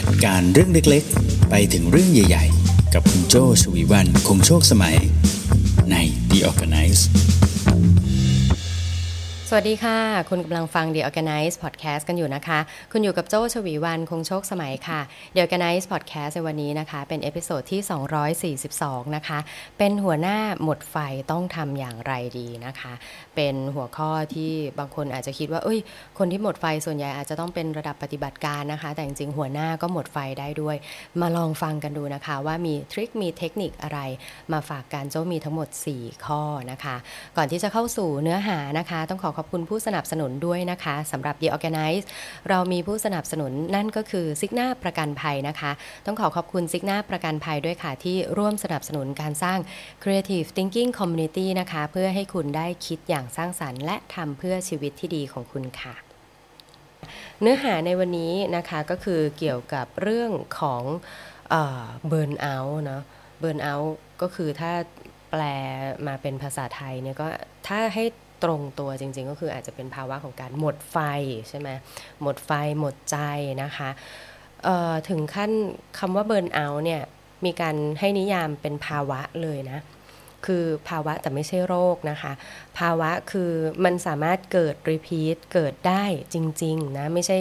จัดการเรื่องเล็กๆไปถึงเรื่องใหญ่ๆกับคุณโจชวีวรรณคงโชคสมัยใน The Organized สวัสดีค่ะคุณกำลังฟัง The Organized Podcast กันอยู่นะคะคุณอยู่กับโจชวีวรรณคงโชคสมัยค่ะ The Organized Podcast ในวันนี้นะคะเป็นเอพิโซดที่242นะคะเป็นหัวหน้าหมดไฟต้องทำอย่างไรดีนะคะเป็นหัวข้อที่บางคนอาจจะคิดว่าเอ้ยคนที่หมดไฟส่วนใหญ่อาจจะต้องเป็นระดับปฏิบัติการนะคะแต่จริงๆหัวหน้าก็หมดไฟได้ด้วยมาลองฟังกันดูนะคะว่ามีทริคมีเทคนิคอะไรมาฝากกันโจมีทั้งหมด4ข้อนะคะก่อนที่จะเข้าสู่เนื้อหานะคะต้องขอขอบคุณผู้สนับสนุนด้วยนะคะสำหรับ The Organized เรามีผู้สนับสนุนนั่นก็คือซิกนาประกันภัยนะคะต้องขอขอบคุณซิกนาประกันภัยด้วยค่ะที่ร่วมสนับสนุนการสร้าง Creative Thinking Community นะคะเพื่อให้คุณได้คิดอย่างสร้างสรรค์และทำเพื่อชีวิตที่ดีของคุณค่ะเนื้อหาในวันนี้นะคะก็คือเกี่ยวกับเรื่องของเบิร์นเอาท์เนาะเบิร์นเอาท์ก็คือถ้าแปลมาเป็นภาษาไทยเนี่ยก็ถ้าให้ตรงตัวจริงๆก็คืออาจจะเป็นภาวะของการหมดไฟใช่ไหมหมดไฟหมดใจนะคะถึงขั้นคำว่าเบิร์นเอาท์เนี่ยมีการให้นิยามเป็นภาวะเลยนะคือภาวะแต่ไม่ใช่โรคนะคะภาวะคือมันสามารถเกิดรีพีทเกิดได้จริงๆนะไม่ใช่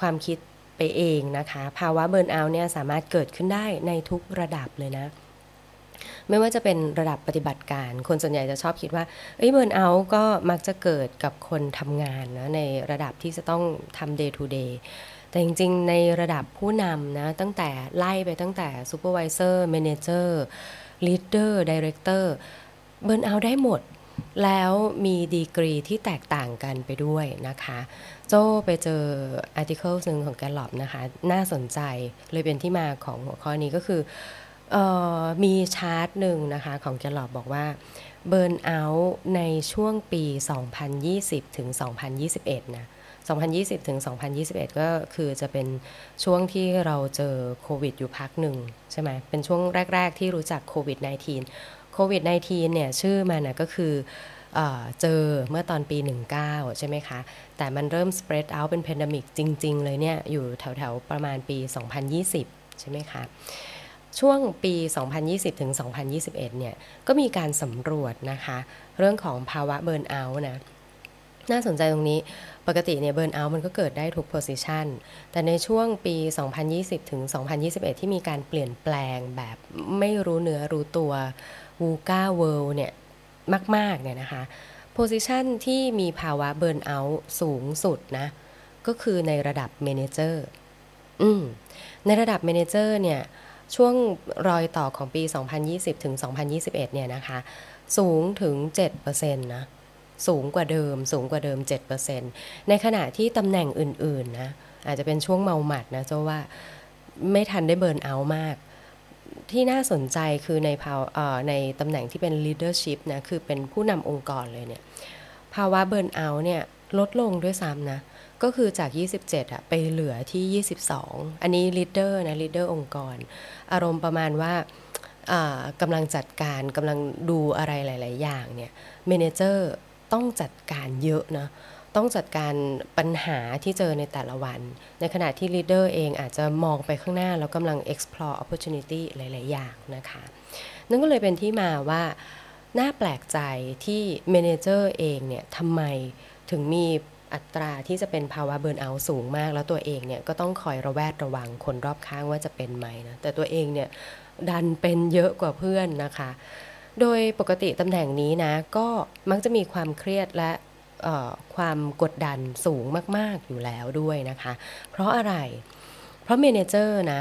ความคิดไปเองนะคะภาวะเบิร์นเอาท์เนี่ยสามารถเกิดขึ้นได้ในทุกระดับเลยนะไม่ว่าจะเป็นระดับปฏิบัติการคนส่วนใหญ่จะชอบคิดว่าเอ้ยเบิร์นเอาท์ก็มักจะเกิดกับคนทำงานนะในระดับที่จะต้องทำ day to dayแต่จริงๆในระดับผู้นำนะตั้งแต่ไล่ไปตั้งแต่ซูเปอร์วิเซอร์แมเนเจอร์ลีดเดอร์ไดเรคเตอร์เบิร์นเอาท์ได้หมดแล้วมีดีกรีที่แตกต่างกันไปด้วยนะคะโจ้ไปเจออาร์ติเคิลนึงของGallupนะคะน่าสนใจเลยเป็นที่มาของหัวข้อนี้ก็คือมีชาร์ตหนึ่งนะคะของGallupบอกว่าเบิร์นเอาท์ในช่วงปี2020ถึง2021นะ2020ถึง2021ก็คือจะเป็นช่วงที่เราเจอโควิดอยู่พักหนึ่งใช่ไหมเป็นช่วงแรกๆที่รู้จักโควิด-19 โควิด-19 เนี่ยชื่อมันนะก็คือเจอเมื่อตอนปี 19ใช่ไหมคะแต่มันเริ่ม spread out เป็น pandemic จริงๆเลยเนี่ยอยู่แถวๆประมาณปี 2020ใช่ไหมคะช่วงปี 2020ถึง2021เนี่ยก็มีการสำรวจนะคะเรื่องของภาวะเบิร์นเอาท์นะน่าสนใจตรงนี้ปกติเนี่ยเบิร์นเอาท์มันก็เกิดได้ทุกโพสิชันแต่ในช่วงปี2020ถึง2021ที่มีการเปลี่ยนแปลงแบบไม่รู้เนื้อรู้ตัววูก้าเวิลด์เนี่ยมากๆเนี่ยนะคะโพสิชันที่มีภาวะเบิร์นเอาท์สูงสุดนะก็คือในระดับเมเนเจอร์ในระดับเมเนเจอร์เนี่ยช่วงรอยต่อของปี2020ถึง2021เนี่ยนะคะสูงถึง 7% นะสูงกว่าเดิม 7% ในขณะที่ตำแหน่งอื่นๆนะอาจจะเป็นช่วงเมาหมัดนะเจ้าว่าไม่ทันได้เบิร์นเอาท์มากที่น่าสนใจคือในตำแหน่งที่เป็น leadership นะคือเป็นผู้นำองค์กรเลยเนี่ยภาวะเบิร์นเอาท์เนี่ยลดลงด้วยซ้ำนะก็คือจาก27ไปเหลือที่22อันนี้ leader นะ leader องค์กรอารมณ์ประมาณว่ากำลังจัดการกำลังดูอะไรหลายๆอย่างเนี่ย managerต้องจัดการเยอะนะต้องจัดการปัญหาที่เจอในแต่ละวันในขณะที่ลีดเดอร์เองอาจจะมองไปข้างหน้าแล้วกำลัง explore opportunity หลายๆอย่างนะคะนั่นก็เลยเป็นที่มาว่าน่าแปลกใจที่ manager เองเนี่ยทำไมถึงมีอัตราที่จะเป็นภาวะเบิร์นเอาท์สูงมากแล้วตัวเองเนี่ยก็ต้องคอยระแวดระวังคนรอบข้างว่าจะเป็นไหมนะแต่ตัวเองเนี่ยดันเป็นเยอะกว่าเพื่อนนะคะโดยปกติตำแหน่งนี้นะก็มักจะมีความเครียดและความกดดันสูงมากๆอยู่แล้วด้วยนะคะเพราะอะไรเพราะเมเนเจอร์นะ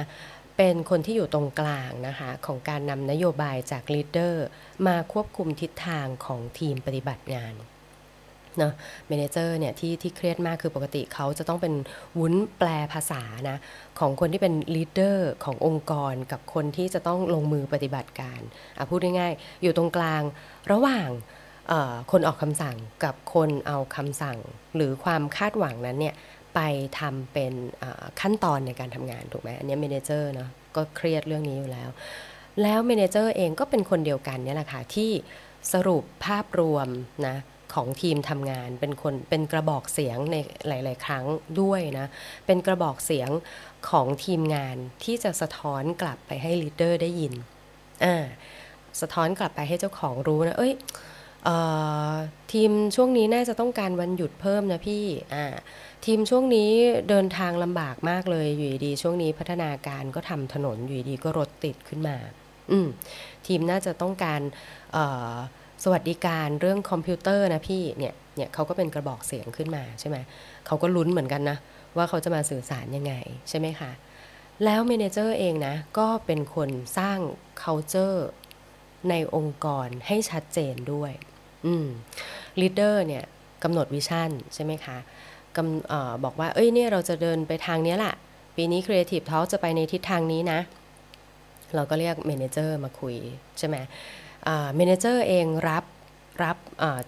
เป็นคนที่อยู่ตรงกลางนะคะของการนำนโยบายจากลีดเดอร์มาควบคุมทิศทางของทีมปฏิบัติงานนะเมเนเจอร์เนี่ยที่เครียดมากคือปกติเขาจะต้องเป็นวุ้นแปลภาษานะของคนที่เป็นลีดเดอร์ขององค์กรกับคนที่จะต้องลงมือปฏิบัติการพูดง่ายๆอยู่ตรงกลางระหว่างคนออกคำสั่งกับคนเอาคำสั่งหรือความคาดหวังนั้นเนี่ยไปทำเป็นขั้นตอนในการทำงานถูกไหมอันนี้เมเนเจอร์เนาะก็เครียดเรื่องนี้อยู่แล้วเมเนเจอร์เองก็เป็นคนเดียวกันเนี่ยแหละค่ะที่สรุปภาพรวมนะ ของทีมทำงานเป็นคนเป็นกระบอกเสียงในหลายๆครั้งด้วยนะเป็นกระบอกเสียงของทีมงานที่จะสะท้อนกลับไปให้ลีดเดอร์ได้ยินสะท้อนกลับไปให้เจ้าของรู้นะเอ้ยทีมช่วงนี้น่าจะต้องการวันหยุดเพิ่มนะพี่ทีมช่วงนี้เดินทางลำบากมากเลยอยู่ดีช่วงนี้พัฒนาการก็ทำถนนอยู่ดีก็รถติดขึ้นมาทีมน่าจะต้องการสวัสดิการเรื่องคอมพิวเตอร์นะพี่เนี่ยเขาก็เป็นกระบอกเสียงขึ้นมาใช่ไหมเขาก็ลุ้นเหมือนกันนะว่าเขาจะมาสื่อสารยังไงใช่ไหมคะแล้วเมเนเจอร์เองนะก็เป็นคนสร้าง culture ในองค์กรให้ชัดเจนด้วยลีดเดอร์เนี่ยกำหนดวิชั่นใช่ไหมคะบอกว่าเอ้ยเนี่ยเราจะเดินไปทางนี้แหละปีนี้ Creative Talk จะไปในทิศทางนี้นะเราก็เรียกเมเนเจอร์มาคุยใช่ไหมเมเนเจอร์เองรับ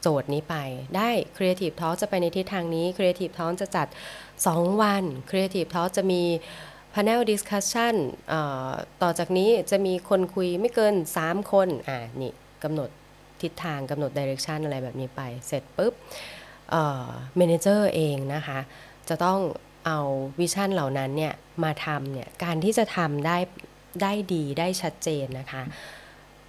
โจทย์นี้ไปได้ Creative Talk จะไปในทิศทางนี้ Creative Talk จะจัด2วัน Creative Talk จะมี Panel Discussion ต่อจากนี้จะมีคนคุยไม่เกิน3คนนี่กำหนดทิศทางกำหนด Direction อะไรแบบนี้ไปเสร็จปุ๊บเมเนเจอร์เองนะคะจะต้องเอาวิชั่นเหล่านั้นเนี่ยมาทำเนี่ยการที่จะทำได้ดีได้ชัดเจนนะคะ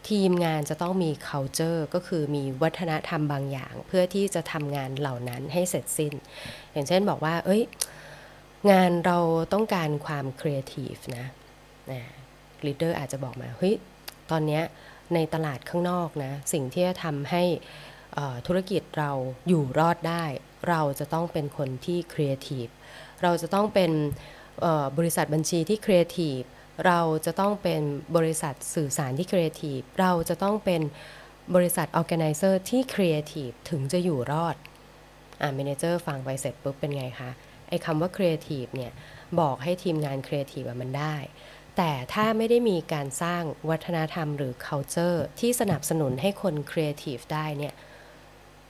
ทีมงานจะต้องมี culture ก็คือมีวัฒนธรรมบางอย่างเพื่อที่จะทำงานเหล่านั้นให้เสร็จสิ้นอย่างเช่นบอกว่าเอ้ยงานเราต้องการความ creative นะleader อาจจะบอกมาเฮ้ยตอนนี้ในตลาดข้างนอกนะสิ่งที่จะทำให้ธุรกิจเราอยู่รอดได้เราจะต้องเป็นคนที่ creative เราจะต้องเป็นบริษัทบัญชีที่ creativeเราจะต้องเป็นบริษัทสื่อสารที่ครีเอทีฟเราจะต้องเป็นบริษัทออร์แกไนเซอร์ที่ครีเอทีฟถึงจะอยู่รอดเมเนเจอร์ฟังไปเสร็จปุ๊บเป็นไงคะไอ้คำว่าครีเอทีฟเนี่ยบอกให้ทีมงานครีเอทีฟมันได้แต่ถ้าไม่ได้มีการสร้างวัฒนธรรมหรือ culture ที่สนับสนุนให้คนครีเอทีฟได้เนี่ย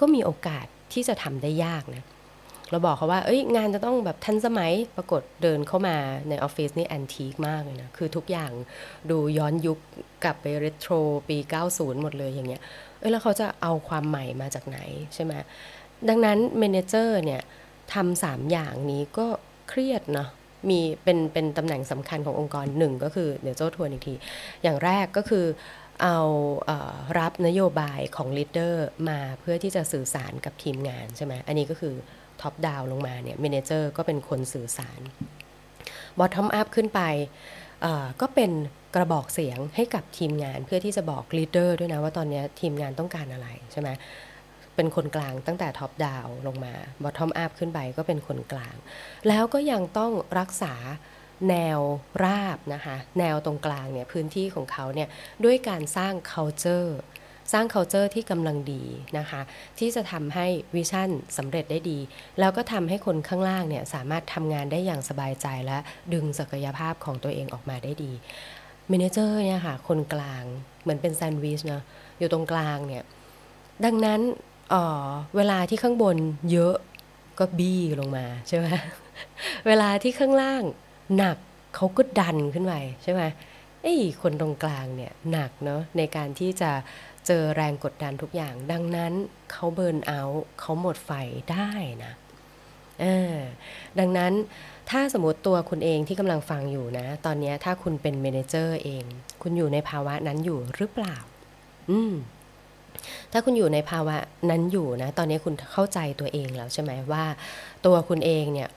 ก็มีโอกาสที่จะทำได้ยากนะเราบอกเขาว่าเอ้ยงานจะต้องแบบทันสมัยปรากฏเดินเข้ามาในออฟฟิศนี่แอนทีคมากเลยนะคือทุกอย่างดูย้อนยุคกลับไปเรโทรปี90หมดเลยอย่างเงี้ยแล้วเขาจะเอาความใหม่มาจากไหนใช่ไหมดังนั้นเมเนเจอร์เนี่ยทำ3อย่างนี้ก็เครียดเนาะมีเป็นตำแหน่งสำคัญขององค์กร1ก็คือเดี๋ยวโจ้ทวนอีกทีอย่างแรกก็คือเอารับนโยบายของลีดเดอร์มาเพื่อที่จะสื่อสารกับทีมงานใช่ไหมอันนี้ก็คือท็อปดาวลงมาเนี่ยเมเนเจอร์ก็เป็นคนสื่อสารบอททอมอัพขึ้นไปก็เป็นกระบอกเสียงให้กับทีมงานเพื่อที่จะบอกลีดเดอร์ด้วยนะว่าตอนนี้ทีมงานต้องการอะไรใช่ไหมเป็นคนกลางตั้งแต่ท็อปดาวลงมาบอททอมอัพขึ้นไปก็เป็นคนกลางแล้วก็ยังต้องรักษาแนวราบนะคะแนวตรงกลางเนี่ยพื้นที่ของเขาเนี่ยด้วยการสร้าง cultureที่กำลังดีนะคะที่จะทำให้วิชั่นสำเร็จได้ดีแล้วก็ทำให้คนข้างล่างเนี่ยสามารถทำงานได้อย่างสบายใจและดึงศักยภาพของตัวเองออกมาได้ดีเมเนเจอร์เนี่ยค่ะคนกลางเหมือนเป็นแซนด์วิชนะอยู่ตรงกลางเนี่ยดังนั้นเวลาที่ข้างบนเยอะก็บี้ลงมาใช่ไหม เวลาที่ข้างล่างหนักเขาก็ดันขึ้นไปใช่ไหมไอ้คนตรงกลางเนี่ยหนักเนาะในการที่จะเจอแรงกดดันทุกอย่างดังนั้นเขาเบิร์นเอาท์เขาหมดไฟได้นะดังนั้นถ้าสมมติตัวคุณเองที่กำลังฟังอยู่นะตอนนี้ถ้าคุณเป็นเมเนเจอร์เองคุณอยู่ในภาวะนั้นอยู่หรือเปล่าถ้าคุณอยู่ในภาวะนั้นอยู่นะตอนนี้คุณเข้าใจตัวเองแล้วใช่ไหมว่าตัวคุณเองเนี่ย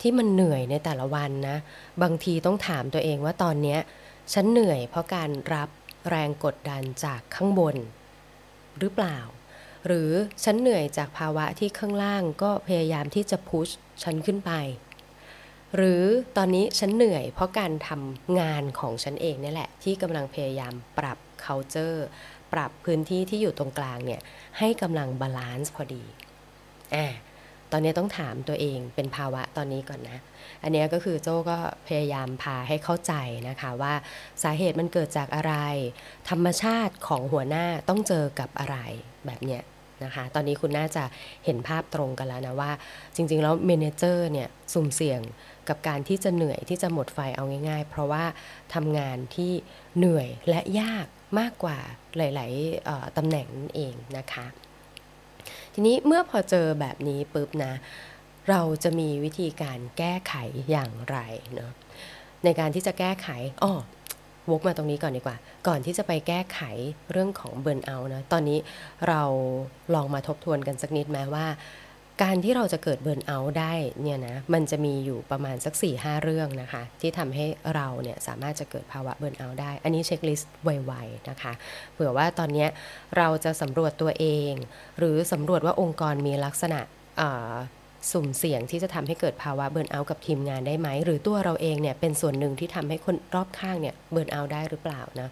ที่มันเหนื่อยในแต่ละวันนะบางทีต้องถามตัวเองว่าตอนนี้ฉันเหนื่อยเพราะการรับแรงกดดันจากข้างบนหรือเปล่าหรือฉันเหนื่อยจากภาวะที่ข้างล่างก็พยายามที่จะพุชฉันขึ้นไปหรือตอนนี้ฉันเหนื่อยเพราะการทำงานของฉันเองนี่แหละที่กำลังพยายามปรับ culture ปรับพื้นที่ที่อยู่ตรงกลางเนี่ยให้กำลังบาลานซ์พอดีตอนนี้ต้องถามตัวเองเป็นภาวะตอนนี้ก่อนนะอันนี้ก็คือโจ้ก็พยายามพาให้เข้าใจนะคะว่าสาเหตุมันเกิดจากอะไรธรรมชาติของหัวหน้าต้องเจอกับอะไรแบบเนี้ยนะคะตอนนี้คุณน่าจะเห็นภาพตรงกันแล้วนะว่าจริงๆแล้วเมเนเจอร์เนี่ยสุ่มเสี่ยงกับการที่จะเหนื่อยที่จะหมดไฟเอาง่ายๆเพราะว่าทำงานที่เหนื่อยและยากมากกว่าหลายๆตำแหน่งนั่นเองนะคะ ทีนี้เมื่อพอเจอแบบนี้ปุ๊บนะเราจะมีวิธีการแก้ไขอย่างไรเนาะในการที่จะแก้ไขวกมาตรงนี้ก่อนดีกว่าก่อนที่จะไปแก้ไขเรื่องของเบิร์นเอาท์นะตอนนี้เราลองมาทบทวนกันสักนิดไหมว่าการที่เราจะเกิดเบิร์นเอาท์ได้เนี่ยนะมันจะมีอยู่ประมาณสัก 4-5 เรื่องนะคะที่ทำให้เราเนี่ยสามารถจะเกิดภาวะเบิร์นเอาท์ได้อันนี้เช็คลิสต์ไวๆนะคะเผื่อว่าตอนนี้เราจะสำรวจตัวเองหรือสำรวจว่าองค์กรมีลักษณะสุ่มเสี่ยงที่จะทำให้เกิดภาวะเบิร์นเอาท์กับทีมงานได้ไหมหรือตัวเราเองเนี่ยเป็นส่วนหนึ่งที่ทำให้คนรอบข้างเนี่ยเบิร์นเอาท์ได้หรือเปล่านะ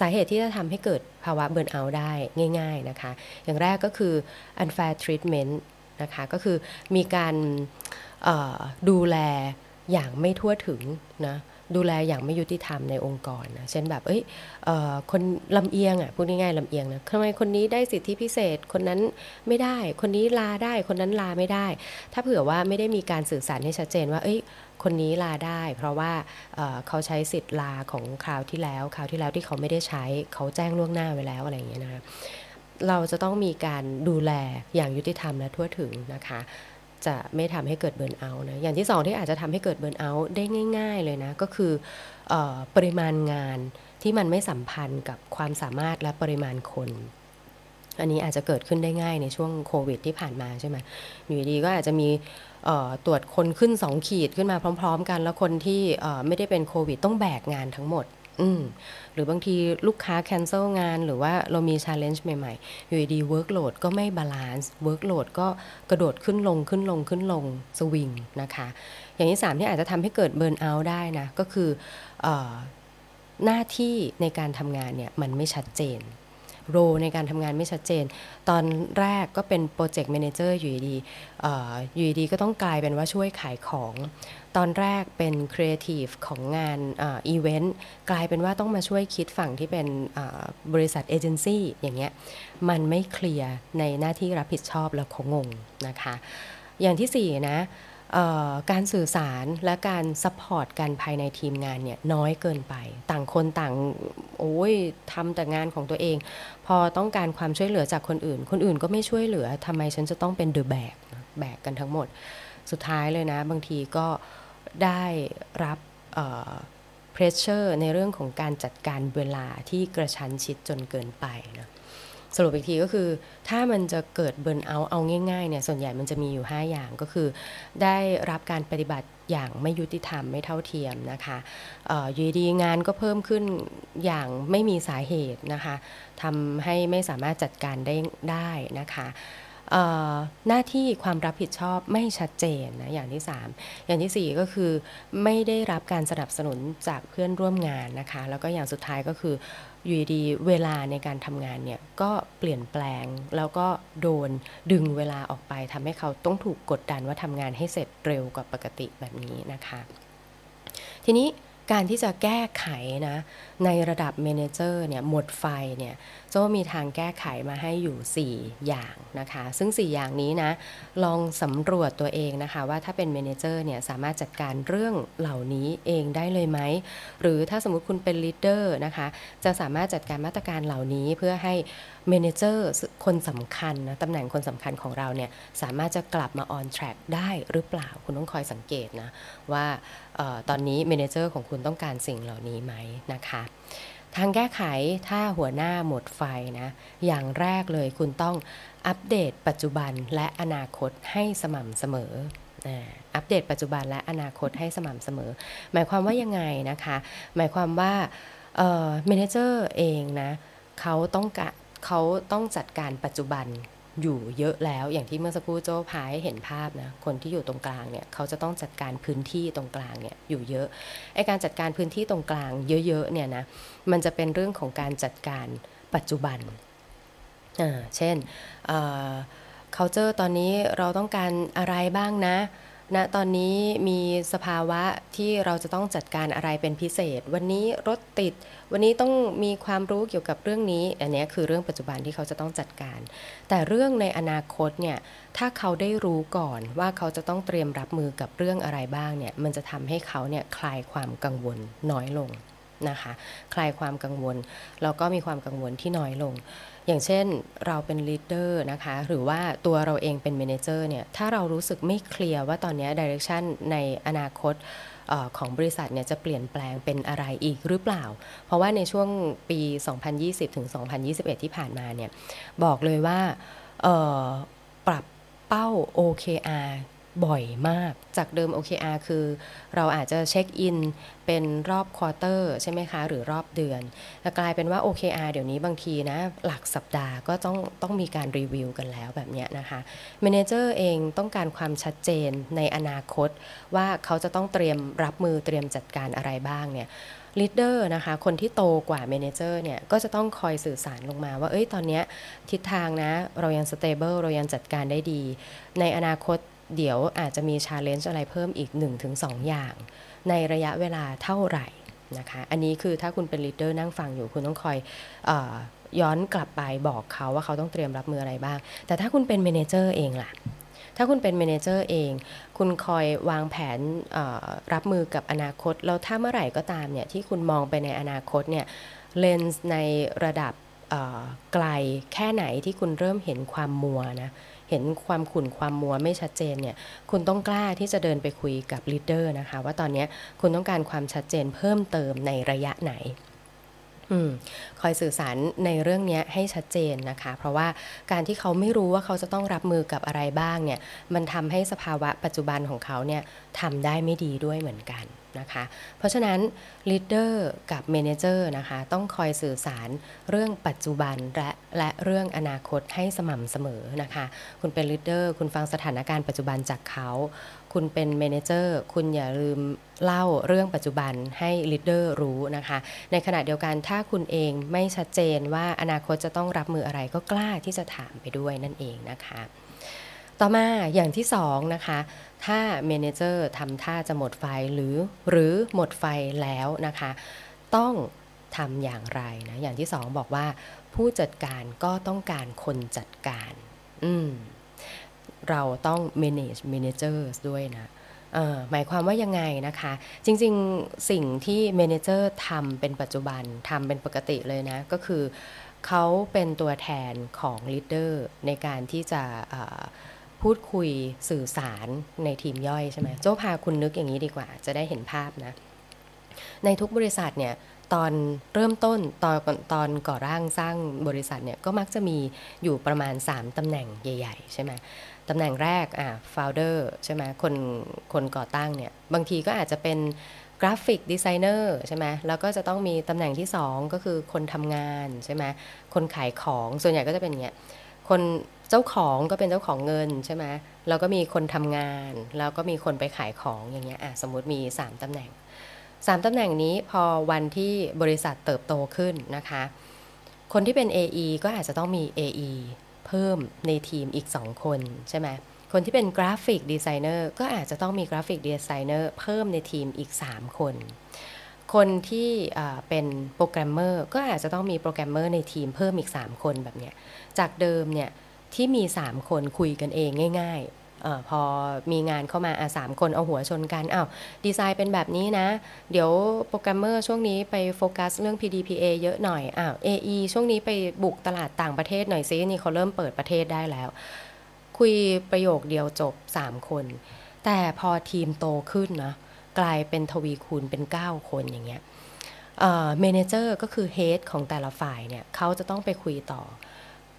สาเหตุที่จะทำให้เกิดภาวะเบิร์นเอาท์ได้ง่ายๆนะคะอย่างแรกก็คือ unfair treatment นะคะก็คือมีการดูแลอย่างไม่ทั่วถึงนะดูแลอย่างไม่ยุติธรรมในองค์กรนะเช่นแบบคนลำเอียงอ่ะพูดง่ายๆลำเอียงนะทำไมคนนี้ได้สิทธิพิเศษคนนั้นไม่ได้คนนี้ลาได้คนนั้นลาไม่ได้ถ้าเผื่อว่าไม่ได้มีการสื่อสารให้ชัดเจนว่าคนนี้ลาได้เพราะว่าเขาใช้สิทธิ์ลาของคราวที่แล้วที่เขาไม่ได้ใช้เขาแจ้งล่วงหน้าไว้แล้วอะไรอย่างเงี้ยนะคะเราจะต้องมีการดูแลอย่างยุติธรรมและทั่วถึงนะคะจะไม่ทำให้เกิดเบิร์นเอาท์นะอย่างที่2ที่อาจจะทำให้เกิดเบิร์นเอาท์ได้ง่ายๆเลยนะก็คือปริมาณงานที่มันไม่สัมพันธ์กับความสามารถและปริมาณคนอันนี้อาจจะเกิดขึ้นได้ง่ายในช่วงโควิดที่ผ่านมาใช่ไหมอยู่ดีก็อาจจะมีตรวจคนขึ้น2ขีดขึ้นมาพร้อมๆกันแล้วคนที่ไม่ได้เป็นโควิดต้องแบกงานทั้งหมดหรือบางทีลูกค้าแคนเซิลงานหรือว่าเรามี challenge ใหม่ๆอยู่ดีเวิร์กโหลดก็ไม่บาลานซ์เวิร์กโหลดก็กระโดดขึ้นลงสวิงนะคะอย่างที่3ที่อาจจะทำให้เกิดเบิร์นเอาท์ได้นะก็คือหน้าที่ในการทำงานเนี่ยมันไม่ชัดเจนโรในการทำงานไม่ชัดเจนตอนแรกก็เป็นโปรเจกต์แมเนเจอร์อยู่ดีก็ต้องกลายเป็นว่าช่วยขายของตอนแรกเป็นครีเอทีฟของงานอีเวนต์กลายเป็นว่าต้องมาช่วยคิดฝั่งที่เป็นบริษัทเอเจนซี่อย่างเงี้ยมันไม่เคลียร์ในหน้าที่รับผิดชอบแล้วเขางงนะคะอย่างที่4นะการสื่อสารและการซัพพอร์ตกันภายในทีมงานเนี่ยน้อยเกินไปต่างคนต่างทำแต่งานของตัวเองพอต้องการความช่วยเหลือจากคนอื่นก็ไม่ช่วยเหลือทำไมฉันจะต้องเป็นเดอะแบกกันทั้งหมดสุดท้ายเลยนะบางทีก็ได้รับเพรสเชอร์ในเรื่องของการจัดการเวลาที่กระชั้นชิดจนเกินไปนะสรุปอีกทีก็คือถ้ามันจะเกิดเบิร์นเอาท์เอาง่ายๆเนี่ยส่วนใหญ่มันจะมีอยู่5อย่างก็คือได้รับการปฏิบัติอย่างไม่ยุติธรรมไม่เท่าเทียมนะคะอยู่ดีงานก็เพิ่มขึ้นอย่างไม่มีสาเหตุนะคะทำให้ไม่สามารถจัดการได้นะคะหน้าที่ความรับผิดชอบไม่ชัดเจนนะอย่างที่3อย่างที่4ก็คือไม่ได้รับการสนับสนุนจากเพื่อนร่วมงานนะคะแล้วก็อย่างสุดท้ายก็คืออยู่ดีเวลาในการทำงานเนี่ยก็เปลี่ยนแปลงแล้วก็โดนดึงเวลาออกไปทำให้เขาต้องถูกกดดันว่าทำงานให้เสร็จเร็วกว่าปกติแบบนี้นะคะทีนี้การที่จะแก้ไขนะในระดับเมเนเจอร์เนี่ยหมดไฟเนี่ยโจ้มีทางแก้ไขมาให้อยู่4อย่างนะคะซึ่ง4อย่างนี้นะลองสำรวจตัวเองนะคะว่าถ้าเป็นเมเนเจอร์เนี่ยสามารถจัดการเรื่องเหล่านี้เองได้เลยไหมหรือถ้าสมมุติคุณเป็นลีดเดอร์นะคะจะสามารถจัดการมาตรการเหล่านี้เพื่อให้เมเนเจอร์คนสำคัญนะตำแหน่งคนสำคัญของเราเนี่ยสามารถจะกลับมาออนแทร็กได้หรือเปล่าคุณต้องคอยสังเกตนะว่าตอนนี้เมเนเจอร์ของคุณต้องการสิ่งเหล่านี้ไหมนะคะทางแก้ไขถ้าหัวหน้าหมดไฟนะอย่างแรกเลยคุณต้องอัปเดตปัจจุบันและอนาคตให้สม่ำเสมออัปเดตปัจจุบันและอนาคตให้สม่ำเสมอหมายความว่ายังไงนะคะหมายความว่าเมเนเจอร์เองนะเขาต้องจัดการปัจจุบันอยู่เยอะแล้วอย่างที่เมื่อสักครู่โจ้พาให้เห็นภาพนะคนที่อยู่ตรงกลางเนี่ยเขาจะต้องจัดการพื้นที่ตรงกลางเนี่ยอยู่เยอะไอ้การจัดการพื้นที่ตรงกลางเยอะๆเนี่ยนะมันจะเป็นเรื่องของการจัดการปัจจุบันเช่นculture ตอนนี้เราต้องการอะไรบ้างนะณตอนนี้มีสภาวะที่เราจะต้องจัดการอะไรเป็นพิเศษวันนี้รถติดวันนี้ต้องมีความรู้เกี่ยวกับเรื่องนี้อันนี้คือเรื่องปัจจุบันที่เขาจะต้องจัดการแต่เรื่องในอนาคตเนี่ยถ้าเขาได้รู้ก่อนว่าเขาจะต้องเตรียมรับมือกับเรื่องอะไรบ้างเนี่ยมันจะทำให้เขาเนี่ยคลายความกังวลน้อยลงนะคะคลายความกังวลแล้วก็มีความกังวลที่น้อยลง อย่างเช่นเราเป็นลีดเดอร์นะคะหรือว่าตัวเราเองเป็นเมเนเจอร์เนี่ยถ้าเรารู้สึกไม่เคลียร์ว่าตอนนี้ไดเรคชั่นในอนาคตของบริษัทเนี่ยจะเปลี่ยนแปลงเป็นอะไรอีกหรือเปล่าเพราะว่าในช่วงปี 2020 ถึง 2021 ที่ผ่านมาเนี่ยบอกเลยว่าปรับเป้า OKR บ่อยมากจากเดิม OKR คือเราอาจจะเช็คอินเป็นรอบควอเตอร์ใช่ไหมคะหรือรอบเดือนแต่กลายเป็นว่า OKR เดี๋ยวนี้บางทีนะหลักสัปดาห์ก็ต้องมีการรีวิวกันแล้วแบบนี้นะคะเมเนเจอร์เองต้องการความชัดเจนในอนาคตว่าเขาจะต้องเตรียมรับมือเตรียมจัดการอะไรบ้างเนี่ยลีดเดอร์นะคะคนที่โตกว่าเมเนเจอร์เนี่ยก็จะต้องคอยสื่อสารลงมาว่าเอ้ยตอนนี้ทิศทางนะเรายังสเตเบิลเรายังจัดการได้ดีในอนาคตเดี๋ยวอาจจะมี challenge อะไรเพิ่มอีก 1-2 อย่างในระยะเวลาเท่าไหร่นะคะอันนี้คือถ้าคุณเป็น leader นั่งฟังอยู่คุณต้องคอยย้อนกลับไปบอกเขาว่าเขาต้องเตรียมรับมืออะไรบ้างแต่ถ้าคุณเป็น manager เองล่ะถ้าคุณเป็น manager เองคุณคอยวางแผนรับมือกับอนาคตแล้วถ้าเมื่อไหร่ก็ตามเนี่ยที่คุณมองไปในอนาคตเนี่ยเลนส์ในระดับไกลแค่ไหนที่คุณเริ่มเห็นความมัวนะเห็นความขุ่นความมัวไม่ชัดเจนเนี่ยคุณต้องกล้าที่จะเดินไปคุยกับลีดเดอร์นะคะว่าตอนนี้คุณต้องการความชัดเจนเพิ่มเติมในระยะไหนคอยสื่อสารในเรื่องนี้ให้ชัดเจนนะคะเพราะว่าการที่เขาไม่รู้ว่าเขาจะต้องรับมือกับอะไรบ้างเนี่ยมันทำให้สภาวะปัจจุบันของเขาเนี่ยทำได้ไม่ดีด้วยเหมือนกันนะคะเพราะฉะนั้นลีดเดอร์กับเมเนเจอร์นะคะต้องคอยสื่อสารเรื่องปัจจุบันและเรื่องอนาคตให้สม่ำเสมอนะคะคุณเป็นลีดเดอร์คุณฟังสถานการณ์ปัจจุบันจากเขาคุณเป็นเมเนเจอร์คุณอย่าลืมเล่าเรื่องปัจจุบันให้ลีดเดอร์รู้นะคะในขณะเดียวกันถ้าคุณเองไม่ชัดเจนว่าอนาคตจะต้องรับมืออะไรก็กล้าที่จะถามไปด้วยนั่นเองนะคะต่อมาอย่างที่สองนะคะถ้าเมเนเจอร์ทำท่าจะหมดไฟหรือหมดไฟแล้วนะคะต้องทำอย่างไรนะอย่างที่สองบอกว่าผู้จัดการก็ต้องการคนจัดการเราต้อง manage managers ด้วยนะหมายความว่ายังไงนะคะจริงๆสิ่งที่ manager ทำเป็นปัจจุบันทำเป็นปกติเลยนะก็คือเขาเป็นตัวแทนของ leader ในการที่จะพูดคุยสื่อสารในทีมย่อยใช่ไหมโจ้พาคุณนึกอย่างนี้ดีกว่าจะได้เห็นภาพนะในทุกบริษัทเนี่ยตอนเริ่มต้นตอนก่อร่างสร้างบริษัทเนี่ยก็มักจะมีอยู่ประมาณ3ตำแหน่งใหญ่ๆใช่ไหมตำแหน่งแรกfounder ใช่ไหมคนก่อตั้งเนี่ยบางทีก็อาจจะเป็นกราฟิกดีไซเนอร์ใช่ไหมแล้วก็จะต้องมีตำแหน่งที่2ก็คือคนทำงานใช่ไหมคนขายของส่วนใหญ่ก็จะเป็นอย่างเงี้ยคนเจ้าของก็เป็นเจ้าของเงินใช่ไหมแล้วก็มีคนทำงานแล้วก็มีคนไปขายของอย่างเงี้ยสมมติมี3ตำแหน่ง3ตำแหน่งนี้พอวันที่บริษัทเติบโตขึ้นนะคะคนที่เป็น AE ก็อาจจะต้องมี AE เพิ่มในทีมอีก2คนใช่ไหมคนที่เป็นกราฟิกดีไซเนอร์ก็อาจจะต้องมีกราฟิกดีไซเนอร์เพิ่มในทีมอีก3คนคนที่เป็นโปรแกรมเมอร์ก็อาจจะต้องมีโปรแกรมเมอร์ในทีมเพิ่มอีก3คนแบบเนี้ยจากเดิมเนี่ยที่มี3คนคุยกันเองง่ายๆพอมีงานเข้ามา3คนเอาหัวชนกันอ้าวดีไซน์เป็นแบบนี้นะเดี๋ยวโปรแกรมเมอร์ช่วงนี้ไปโฟกัสเรื่อง PDPA เยอะหน่อยอ้าว AE ช่วงนี้ไปบุกตลาดต่างประเทศหน่อยซินี่เขาเริ่มเปิดประเทศได้แล้วคุยประโยคเดียวจบ3คนแต่พอทีมโตขึ้นนะกลายเป็นทวีคูณเป็น9คนอย่างเงี้ยเมเนเจอร์ก็คือเฮดของแต่ละฝ่ายเนี่ยเขาจะต้องไปคุยต่อ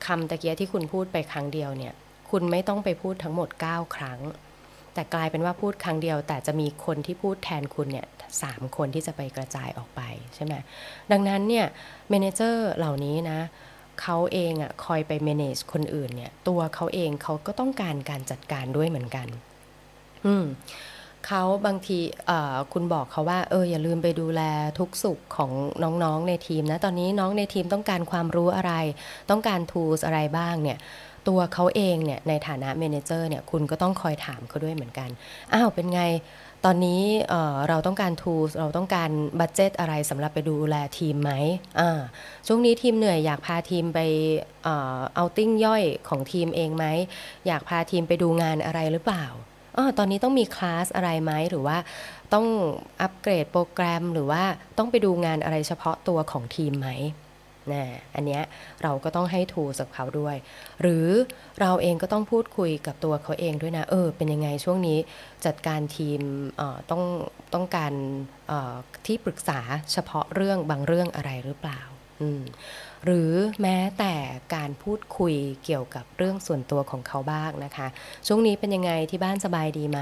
คำตะเกียที่คุณพูดไปครั้งเดียวเนี่ยคุณไม่ต้องไปพูดทั้งหมด9ครั้งแต่กลายเป็นว่าพูดครั้งเดียวแต่จะมีคนที่พูดแทนคุณเนี่ย3คนที่จะไปกระจายออกไปใช่ไหมดังนั้นเนี่ยเมเนเจอร์เหล่านี้นะเขาเองอ่ะคอยไป manage คนอื่นเนี่ยตัวเขาเองเขาก็ต้องการการจัดการด้วยเหมือนกันเขาบางทีคุณบอกเขาว่าอย่าลืมไปดูแลทุกสุขของน้องๆในทีมนะตอนนี้น้องในทีมต้องการความรู้อะไรต้องการ tools อะไรบ้างเนี่ยตัวเขาเองเนี่ยในฐานะ manager เนี่ยคุณก็ต้องคอยถามเขาด้วยเหมือนกันอ้าวเป็นไงตอนนี้เราต้องการ tools เราต้องการบัดเจ็ตอะไรสำหรับไปดูแลทีมไหมช่วงนี้ทีมเหนื่อยอยากพาทีมไปouting ย่อยของทีมเองไหมอยากพาทีมไปดูงานอะไรหรือเปล่าตอนนี้ต้องมีคลาสอะไรไหมหรือว่าต้องอัปเกรดโปรแกรมหรือว่าต้องไปดูงานอะไรเฉพาะตัวของทีมไหม นะอันเนี้ยเราก็ต้องให้ทูกับเขาด้วยหรือเราเองก็ต้องพูดคุยกับตัวเขาเองด้วยนะเป็นยังไงช่วงนี้จัดการทีมต้องการที่ปรึกษาเฉพาะเรื่องบางเรื่องอะไรหรือเปล่าหรือแม้แต่การพูดคุยเกี่ยวกับเรื่องส่วนตัวของเขาบ้างนะคะช่วงนี้เป็นยังไงที่บ้านสบายดีไหม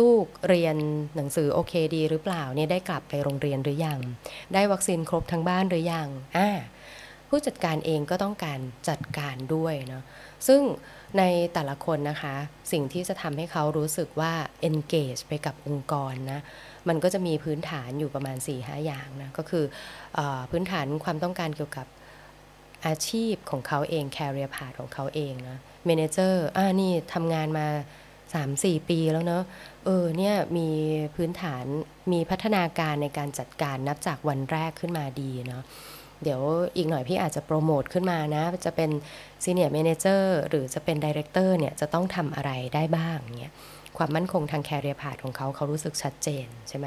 ลูกๆเรียนหนังสือโอเคดีหรือเปล่าเนี่ยได้กลับไปโรงเรียนหรือยังได้วัคซีนครบทั้งบ้านหรือยังผู้จัดการเองก็ต้องการจัดการด้วยเนาะซึ่งในแต่ละคนนะคะสิ่งที่จะทำให้เขารู้สึกว่า engage ไปกับองค์กรนะมันก็จะมีพื้นฐานอยู่ประมาณ 4-5 อย่างนะก็คือพื้นฐานความต้องการเกี่ยวกับอาชีพของเขาเอง career path ของเขาเองนะ manager นี่ทำงานมา 3-4 ปีแล้วเนาะเนี่ยมีพื้นฐานมีพัฒนาการในการจัดการนับจากวันแรกขึ้นมาดีเนาะเดี๋ยวอีกหน่อยพี่อาจจะโปรโมทขึ้นมานะจะเป็น senior manager หรือจะเป็น director เนี่ยจะต้องทำอะไรได้บ้างเนี่ยความมั่นคงทางแคเรียร์พาธของเขารู้สึกชัดเจนใช่ไหม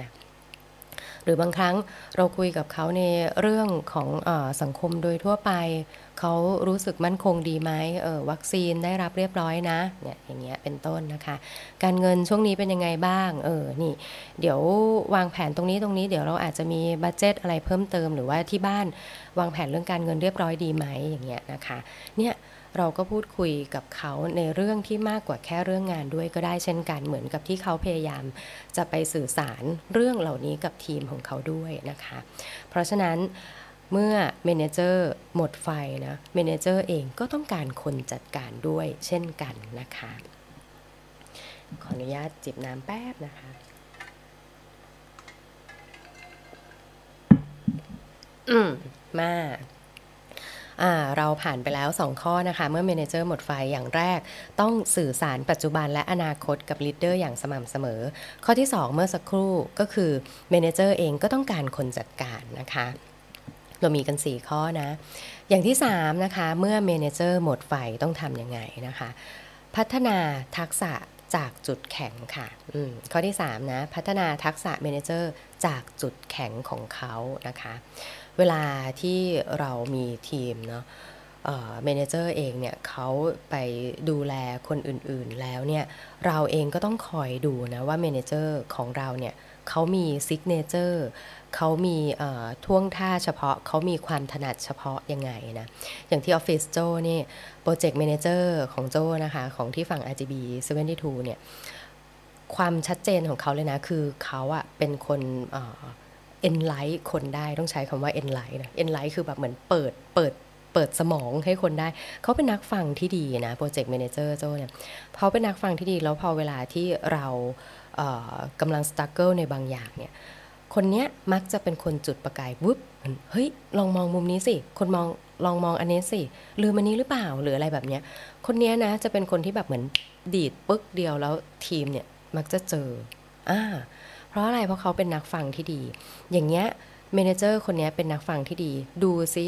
หรือบางครั้งเราคุยกับเขาในเรื่องของสังคมโดยทั่วไปเขารู้สึกมั่นคงดีไหมวัคซีนได้รับเรียบร้อยนะเนี่ยอย่างเงี้ยเป็นต้นนะคะการเงินช่วงนี้เป็นยังไงบ้างนี่เดี๋ยววางแผนตรงนี้เดี๋ยวเราอาจจะมีบัดเจ็ตอะไรเพิ่มเติมหรือว่าที่บ้านวางแผนเรื่องการเงินเรียบร้อยดีไหมอย่างเงี้ยนะคะเนี่ยเราก็พูดคุยกับเขาในเรื่องที่มากกว่าแค่เรื่องงานด้วยก็ได้เช่นกันเหมือนกับที่เขาพยายามจะไปสื่อสารเรื่องเหล่านี้กับทีมของเขาด้วยนะคะเพราะฉะนั้นเมื่อเมเนเจอร์หมดไฟนะเมเนเจอร์เองก็ต้องการคนจัดการด้วยเช่นกันนะคะขออนุญาตจิบน้ำแป๊บนะคะมาเราผ่านไปแล้ว2ข้อนะคะเมื่อเมเนเจอร์หมดไฟอย่างแรกต้องสื่อสารปัจจุบันและอนาคตกับลีดเดอร์อย่างสม่ำเสมอข้อที่2เมื่อสักครู่ก็คือเมเนเจอร์เองก็ต้องการคนจัดการนะคะเรามีกัน4ข้อนะอย่างที่3นะคะเมื่อเมเนเจอร์หมดไฟต้องทำยังไงนะคะพัฒนาทักษะจากจุดแข็งค่ะข้อที่3นะพัฒนาทักษะเมเนเจอร์จากจุดแข็งของเขานะคะเวลาที่เรามีทีมเนาะเมเนเจอร์เองเนี่ยเขาไปดูแลคนอื่นๆแล้วเนี่ยเราเองก็ต้องคอยดูนะว่าเมเนเจอร์ของเราเนี่ยเขามีซิกเนเจอร์เขามีท่วงท่าเฉพาะเขามีความถนัดเฉพาะยังไงนะอย่างที่ออฟฟิศโจนี่โปรเจกต์เมเนเจอร์ของโจนะคะของที่ฝั่ง RGB 72เนี่ยความชัดเจนของเขาเลยนะคือเขาอะเป็นคนenlight คนได้ต้องใช้คำว่า enlight นะ enlight คือแบบเหมือนเปิดสมองให้คนได้เขาเป็นนักฟังที่ดีนะโปรเจกต์แมเนเจอร์โจ้เนี่ยเขาเป็นนักฟังที่ดีแล้วพอเวลาที่เรากำลัง struggle ในบางอย่างเนี่ยคนเนี้ยมักจะเป็นคนจุดประกายวุ๊บเฮ้ยลองมองมุมนี้สิคนมองลองมองอันนี้สิลืมอันนี้หรือเปล่าหรืออะไรแบบเนี้ยคนเนี้ยนะจะเป็นคนที่แบบเหมือนดีดปึ๊กเดียวแล้วทีมเนี่ยมักจะเจอเพราะอะไรเพราะเขาเป็นนักฟังที่ดีอย่างเงี้ยเมเนเจอร์คนนี้เป็นนักฟังที่ดีดูซิ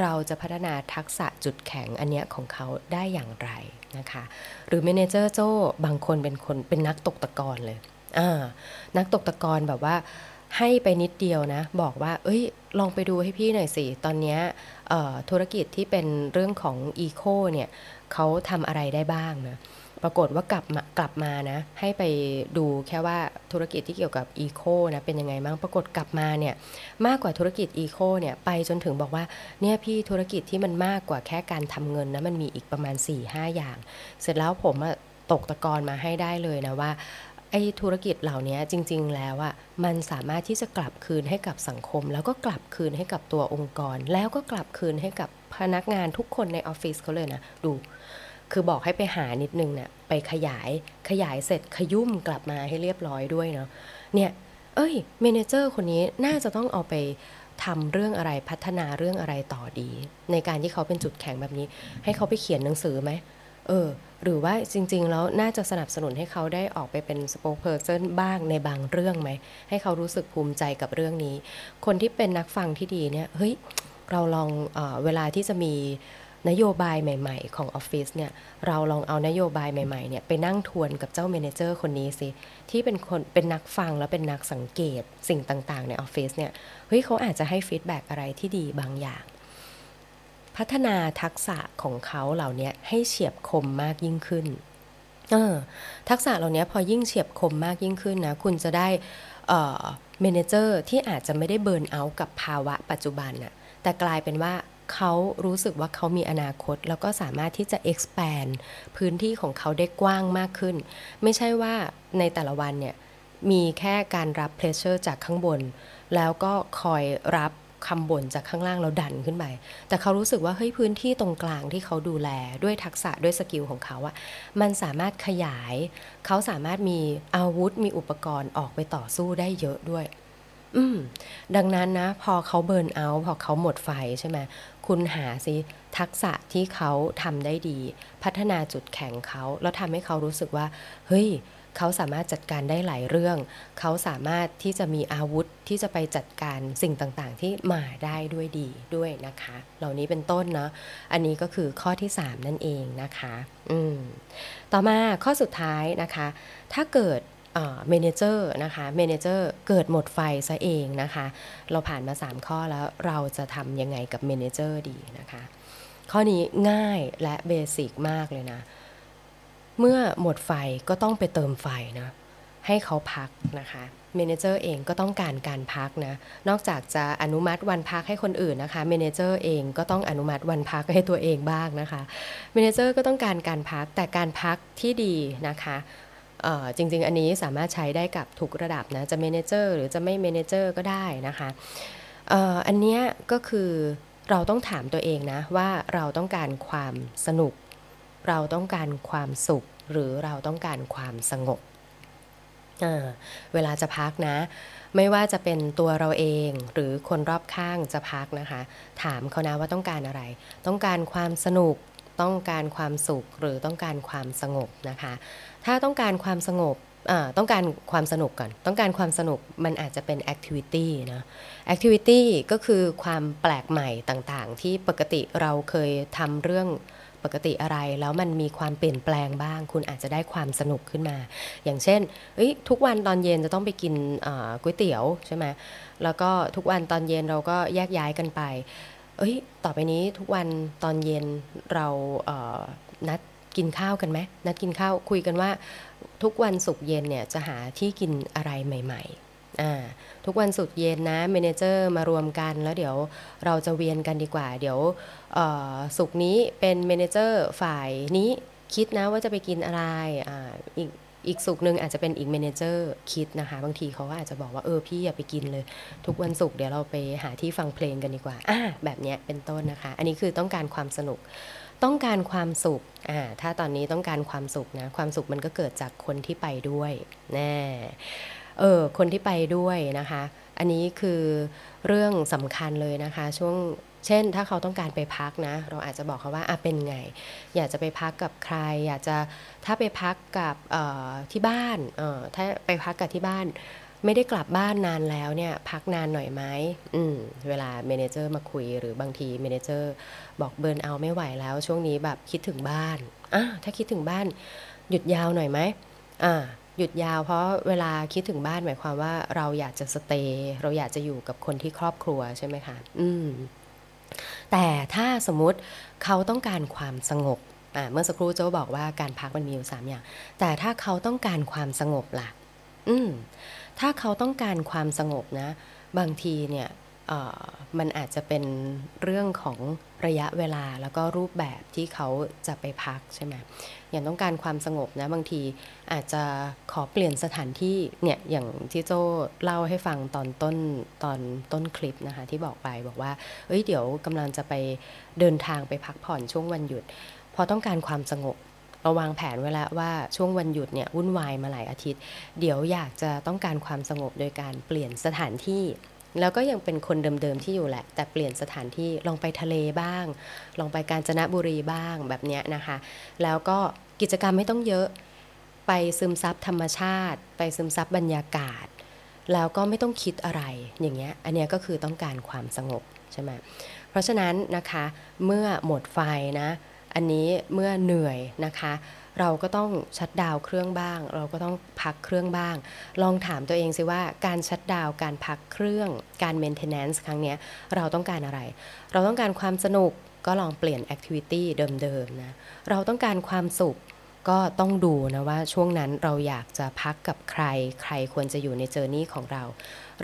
เราจะพัฒนาทักษะจุดแข็งอันเนี้ยของเขาได้อย่างไรนะคะหรือเมเนเจอร์โจ้บางคนเป็นนักตกตะกอนเลยนักตกตะกอนแบบว่าให้ไปนิดเดียวนะบอกว่าเอ้ยลองไปดูให้พี่หน่อยสิตอนเนี้ยธุรกิจที่เป็นเรื่องของอีโคเนี่ยเขาทำอะไรได้บ้างนะปรากฏว่ากลับมานะให้ไปดูแค่ว่าธุรกิจที่เกี่ยวกับอีโคนะเป็นยังไงบ้างปรากฏกลับมาเนี่ยมากกว่าธุรกิจอีโคเนี่ยไปจนถึงบอกว่าเนี่ยพี่ธุรกิจที่มันมากกว่าแค่การทำเงินนะมันมีอีกประมาณ 4-5 อย่างเสร็จแล้วผมตกตะกอนมาให้ได้เลยนะว่าไอ้ธุรกิจเหล่านี้จริงๆแล้วอ่ะมันสามารถที่จะกลับคืนให้กับสังคมแล้วก็กลับคืนให้กับตัวองค์กรแล้วก็กลับคืนให้กับพนักงานทุกคนในออฟฟิศเขาเลยนะดูคือบอกให้ไปหานิดนึงเนี่ยไปขยายเสร็จขยุ่มกลับมาให้เรียบร้อยด้วยเนาะเนี่ยเมเนเจอร์คนนี้น่าจะต้องเอาไปทำเรื่องอะไรพัฒนาเรื่องอะไรต่อดีในการที่เขาเป็นจุดแข็งแบบนี้ให้เขาไปเขียนหนังสือไหมหรือว่าจริงๆแล้วน่าจะสนับสนุนให้เขาได้ออกไปเป็น spokesperson บ้างในบางเรื่องไหมให้เขารู้สึกภูมิใจกับเรื่องนี้คนที่เป็นนักฟังที่ดีเนี่ยเฮ้ยเราลองเวลาที่จะมี นโยบายใหม่ๆของออฟฟิศเนี่ยเราลองเอานโยบายใหม่ๆเนี่ยไปนั่งทวนกับเจ้าเมเนเจอร์คนนี้สิที่เป็นคนเป็นนักฟังแล้วเป็นนักสังเกตสิ่งต่างๆในออฟฟิศเนี่ยเฮ้ยเขาอาจจะให้ฟีดแบ็กอะไรที่ดีบางอย่างพัฒนาทักษะของเขาเหล่านี้ให้เฉียบคมมากยิ่งขึ้นทักษะเหล่านี้พอยิ่งเฉียบคมมากยิ่งขึ้นนะคุณจะได้เมเนเจอร์ที่อาจจะไม่ได้เบิร์นเอาท์กับภาวะปัจจุบันน่ะแต่กลายเป็นว่าเขารู้สึกว่าเขามีอนาคตแล้วก็สามารถที่จะ expand พื้นที่ของเขาได้กว้างมากขึ้นไม่ใช่ว่าในแต่ละวันเนี่ยมีแค่การรับ pressure จากข้างบนแล้วก็คอยรับคำบ่นจากข้างล่างเราดันขึ้นไปแต่เขารู้สึกว่าเฮ้ยพื้นที่ตรงกลางที่เขาดูแลด้วยทักษะด้วยสกิลของเขาอะมันสามารถขยายเขาสามารถมีอาวุธมีอุปกรณ์ออกไปต่อสู้ได้เยอะด้วยดังนั้นนะพอเขาเบิร์นเอาท์พอเขาหมดไฟใช่ไหมคุณหาสิทักษะที่เขาทำได้ดีพัฒนาจุดแข็งเขาแล้วทำให้เขารู้สึกว่าเฮ้ยเขาสามารถจัดการได้หลายเรื่องเขาสามารถที่จะมีอาวุธที่จะไปจัดการสิ่งต่างๆที่มาได้ด้วยดีด้วยนะคะเหล่านี้เป็นต้นเนาะอันนี้ก็คือข้อที่3นั่นเองนะคะต่อมาข้อสุดท้ายนะคะถ้าเกิดเมเนเจอร์นะคะเมเนเจอร์เกิดหมดไฟซะเองนะคะเราผ่านมา3ข้อแล้วเราจะทำยังไงกับเมเนเจอร์ดีนะคะข้อนี้ง่ายและเบสิกมากเลยนะเมื่อหมดไฟก็ต้องไปเติมไฟนะให้เขาพักนะคะเมเนเจอร์เองก็ต้องการพักนะนอกจากจะอนุมัติวันพักให้คนอื่นนะคะเมเนเจอร์เองก็ต้องอนุมัติวันพักให้ตัวเองบ้างนะคะเมเนเจอร์ก็ต้องการพักแต่การพักที่ดีนะคะจริงๆอันนี้สามารถใช้ได้กับทุกระดับนะจะเมเนเจอร์หรือจะไม่เมเนเจอร์ก็ได้นะคะอันเนี้ยก็คือเราต้องถามตัวเองนะว่าเราต้องการความสนุกเราต้องการความสุขหรือเราต้องการความสงบเวลาจะพักนะไม่ว่าจะเป็นตัวเราเองหรือคนรอบข้างจะพักนะคะถามเขานะว่าต้องการอะไรต้องการความสนุกต้องการความสุขหรือต้องการความสงบนะคะถ้าต้องการความสงบต้องการความสนุกก่อนต้องการความสนุกมันอาจจะเป็นแอคทิวิตี้นะแอคทิวิตี้ก็คือความแปลกใหม่ต่างๆที่ปกติเราเคยทำเรื่องปกติอะไรแล้วมันมีความเปลี่ยนแปลงบ้างคุณอาจจะได้ความสนุกขึ้นมาอย่างเช่นทุกวันตอนเย็นจะต้องไปกินก๋วยเตี๋ยวใช่ไหมแล้วก็ทุกวันตอนเย็นเราก็แยกย้ายกันไปต่อไปนี้ทุกวันตอนเย็นเรานัดกินข้าวกันไหมนัดกินข้าวคุยกันว่าทุกวันศุกร์เย็นเนี่ยจะหาที่กินอะไรใหม่ๆทุกวันศุกร์เย็นนะเมเนเจอร์มารวมกันแล้วเดี๋ยวเราจะเวียนกันดีกว่าเดี๋ยวศุกร์นี้เป็นเมเนเจอร์ฝ่ายนี้คิดนะว่าจะไปกินอะไรอีกศุกร์นึงอาจจะเป็นอีกเมเนเจอร์คิดนะคะบางทีเขาอาจจะบอกว่าพี่อย่าไปกินเลยทุกวันศุกร์เดี๋ยวเราไปหาที่ฟังเพลงกันดีกว่าแบบเนี้ยเป็นต้นนะคะอันนี้คือต้องการความสนุกต้องการความสุขถ้าตอนนี้ต้องการความสุขนะความสุขมันก็เกิดจากคนที่ไปด้วยแน่คนที่ไปด้วยนะคะอันนี้คือเรื่องสำคัญเลยนะคะเช่นถ้าเขาต้องการไปพักนะเราอาจจะบอกเขาว่าเป็นไงอยากจะไปพักกับใครอยากจะถ้าไปพักกับที่บ้านถ้าไปพักกับที่บ้านไม่ได้กลับบ้านนานแล้วเนี่ยพักนานหน่อยไหมเวลาเมเนเจอร์มาคุยหรือบางทีเมเนเจอร์บอกเบิร์นเอาไม่ไหวแล้วช่วงนี้แบบคิดถึงบ้านถ้าคิดถึงบ้านหยุดยาวหน่อยไหมหยุดยาวเพราะเวลาคิดถึงบ้านหมายความว่าเราอยากจะสเตย์เราอยากจะอยู่กับคนที่ครอบครัวใช่ไหมคะแต่ถ้าสมมุติเขาต้องการความสงบเมื่อสักครู่เจ้าบอกว่าการพักมันมีอยู่3อย่างแต่ถ้าเขาต้องการความสงบล่ะถ้าเขาต้องการความสงบนะบางทีเนี่ยมันอาจจะเป็นเรื่องของระยะเวลาแล้วก็รูปแบบที่เขาจะไปพักใช่ไหมอย่างต้องการความสงบนะบางทีอาจจะขอเปลี่ยนสถานที่เนี่ยอย่างที่โจ้เล่าให้ฟังตอนต้นคลิปนะคะที่บอกไปบอกว่าเดี๋ยวกำลังจะไปเดินทางไปพักผ่อนช่วงวันหยุดพอต้องการความสงบเราวางแผนไว้แล้วว่าช่วงวันหยุดเนี่ยวุ่นวายมาหลายอาทิตย์เดี๋ยวอยากจะต้องการความสงบโดยการเปลี่ยนสถานที่แล้วก็ยังเป็นคนเดิมๆที่อยู่แหละแต่เปลี่ยนสถานที่ลองไปทะเลบ้างลองไปกาญจนบุรีบ้างแบบเนี้ยนะคะแล้วก็กิจกรรมไม่ต้องเยอะไปซึมซับธรรมชาติไปซึมซับบรรยากาศแล้วก็ไม่ต้องคิดอะไรอย่างเงี้ยอันเนี้ยก็คือต้องการความสงบใช่ไหมเพ ราะฉะนั้นนะคะเมื่อหมดไฟนะอันนี้เมื่อเหนื่อยนะคะเราก็ต้องชัตดาวน์เครื่องบ้างเราก็ต้องพักเครื่องบ้างลองถามตัวเองสิว่าการชัตดาวน์การพักเครื่องการเมนเทนแนนซ์ครั้งเนี้ยเราต้องการอะไรเราต้องการความสนุกก็ลองเปลี่ยนแอคทิวิตี้เดิมๆนะเราต้องการความสุขก็ต้องดูนะว่าช่วงนั้นเราอยากจะพักกับใครใครควรจะอยู่ในเจอร์นี่ของเรา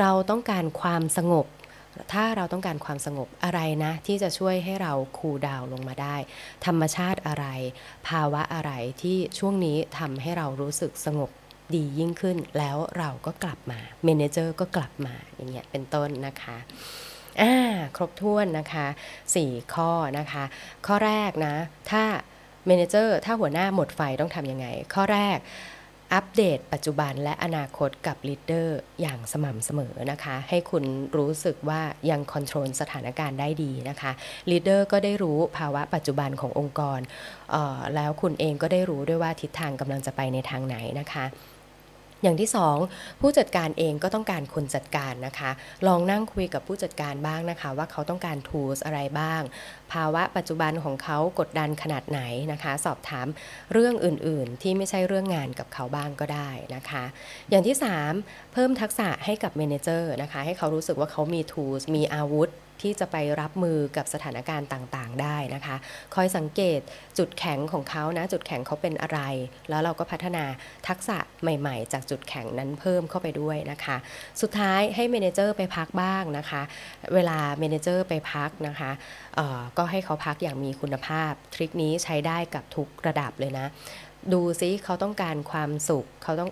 เราต้องการความสงบถ้าเราต้องการความสงบอะไรนะที่จะช่วยให้เราคูลดาวน์ลงมาได้ธรรมชาติอะไรภาวะอะไรที่ช่วงนี้ทำให้เรารู้สึกสงบดียิ่งขึ้นแล้วเราก็กลับมาเมเนเจอร์ก็กลับมาอย่างเงี้ยเป็นต้นนะคะครบถ้วนนะคะ4ข้อนะคะข้อแรกนะถ้าเมเนเจอร์ถ้าหัวหน้าหมดไฟต้องทำยังไงข้อแรกอัปเดตปัจจุบันและอนาคตกับลีดเดอร์อย่างสม่ำเสมอนะคะให้คุณรู้สึกว่ายังคอนโทรลสถานการณ์ได้ดีนะคะลีดเดอร์ก็ได้รู้ภาวะปัจจุบันขององค์กรแล้วคุณเองก็ได้รู้ด้วยว่าทิศทางกำลังจะไปในทางไหนนะคะอย่างที่สองผู้จัดการเองก็ต้องการคนจัดการนะคะลองนั่งคุยกับผู้จัดการบ้างนะคะว่าเขาต้องการ tools อะไรบ้างภาวะปัจจุบันของเขากดดันขนาดไหนนะคะสอบถามเรื่องอื่นๆที่ไม่ใช่เรื่องงานกับเขาบ้างก็ได้นะคะอย่างที่สามเพิ่มทักษะให้กับเมเนเจอร์นะคะให้เขารู้สึกว่าเขามี tools มีอาวุธที่จะไปรับมือกับสถานการณ์ต่างๆได้นะคะคอยสังเกตจุดแข็งของเขานะจุดแข็งเขาเป็นอะไรแล้วเราก็พัฒนาทักษะใหม่ๆจากจุดแข็งนั้นเพิ่มเข้าไปด้วยนะคะสุดท้ายให้เมเนเจอร์ไปพักบ้างนะคะเวลาเมเนเจอร์ไปพักนะคะก็ให้เขาพักอย่างมีคุณภาพทริคนี้ใช้ได้กับทุกระดับเลยนะดูซิเขาต้องการความสุขเขาต้อ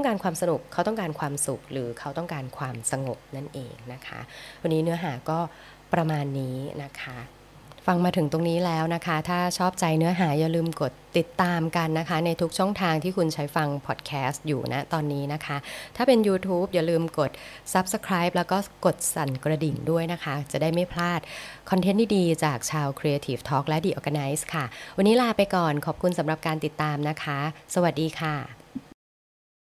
งการความสนุกเขาต้องการความสุขหรือเขาต้องการความสงบนั่นเองนะคะวันนี้เนื้อหาก็ประมาณนี้นะคะฟังมาถึงตรงนี้แล้วนะคะถ้าชอบใจเนื้อหาอย่าลืมกดติดตามกันนะคะในทุกช่องทางที่คุณใช้ฟังพอดแคสต์อยู่นะตอนนี้นะคะถ้าเป็น YouTube อย่าลืมกด Subscribe แล้วก็กดสั่นกระดิ่งด้วยนะคะจะได้ไม่พลาดคอนเทนต์ดีๆจากชาว Creative Talk และ The Organized ค่ะวันนี้ลาไปก่อนขอบคุณสำหรับการติดตามนะคะสวัสดีค่ะ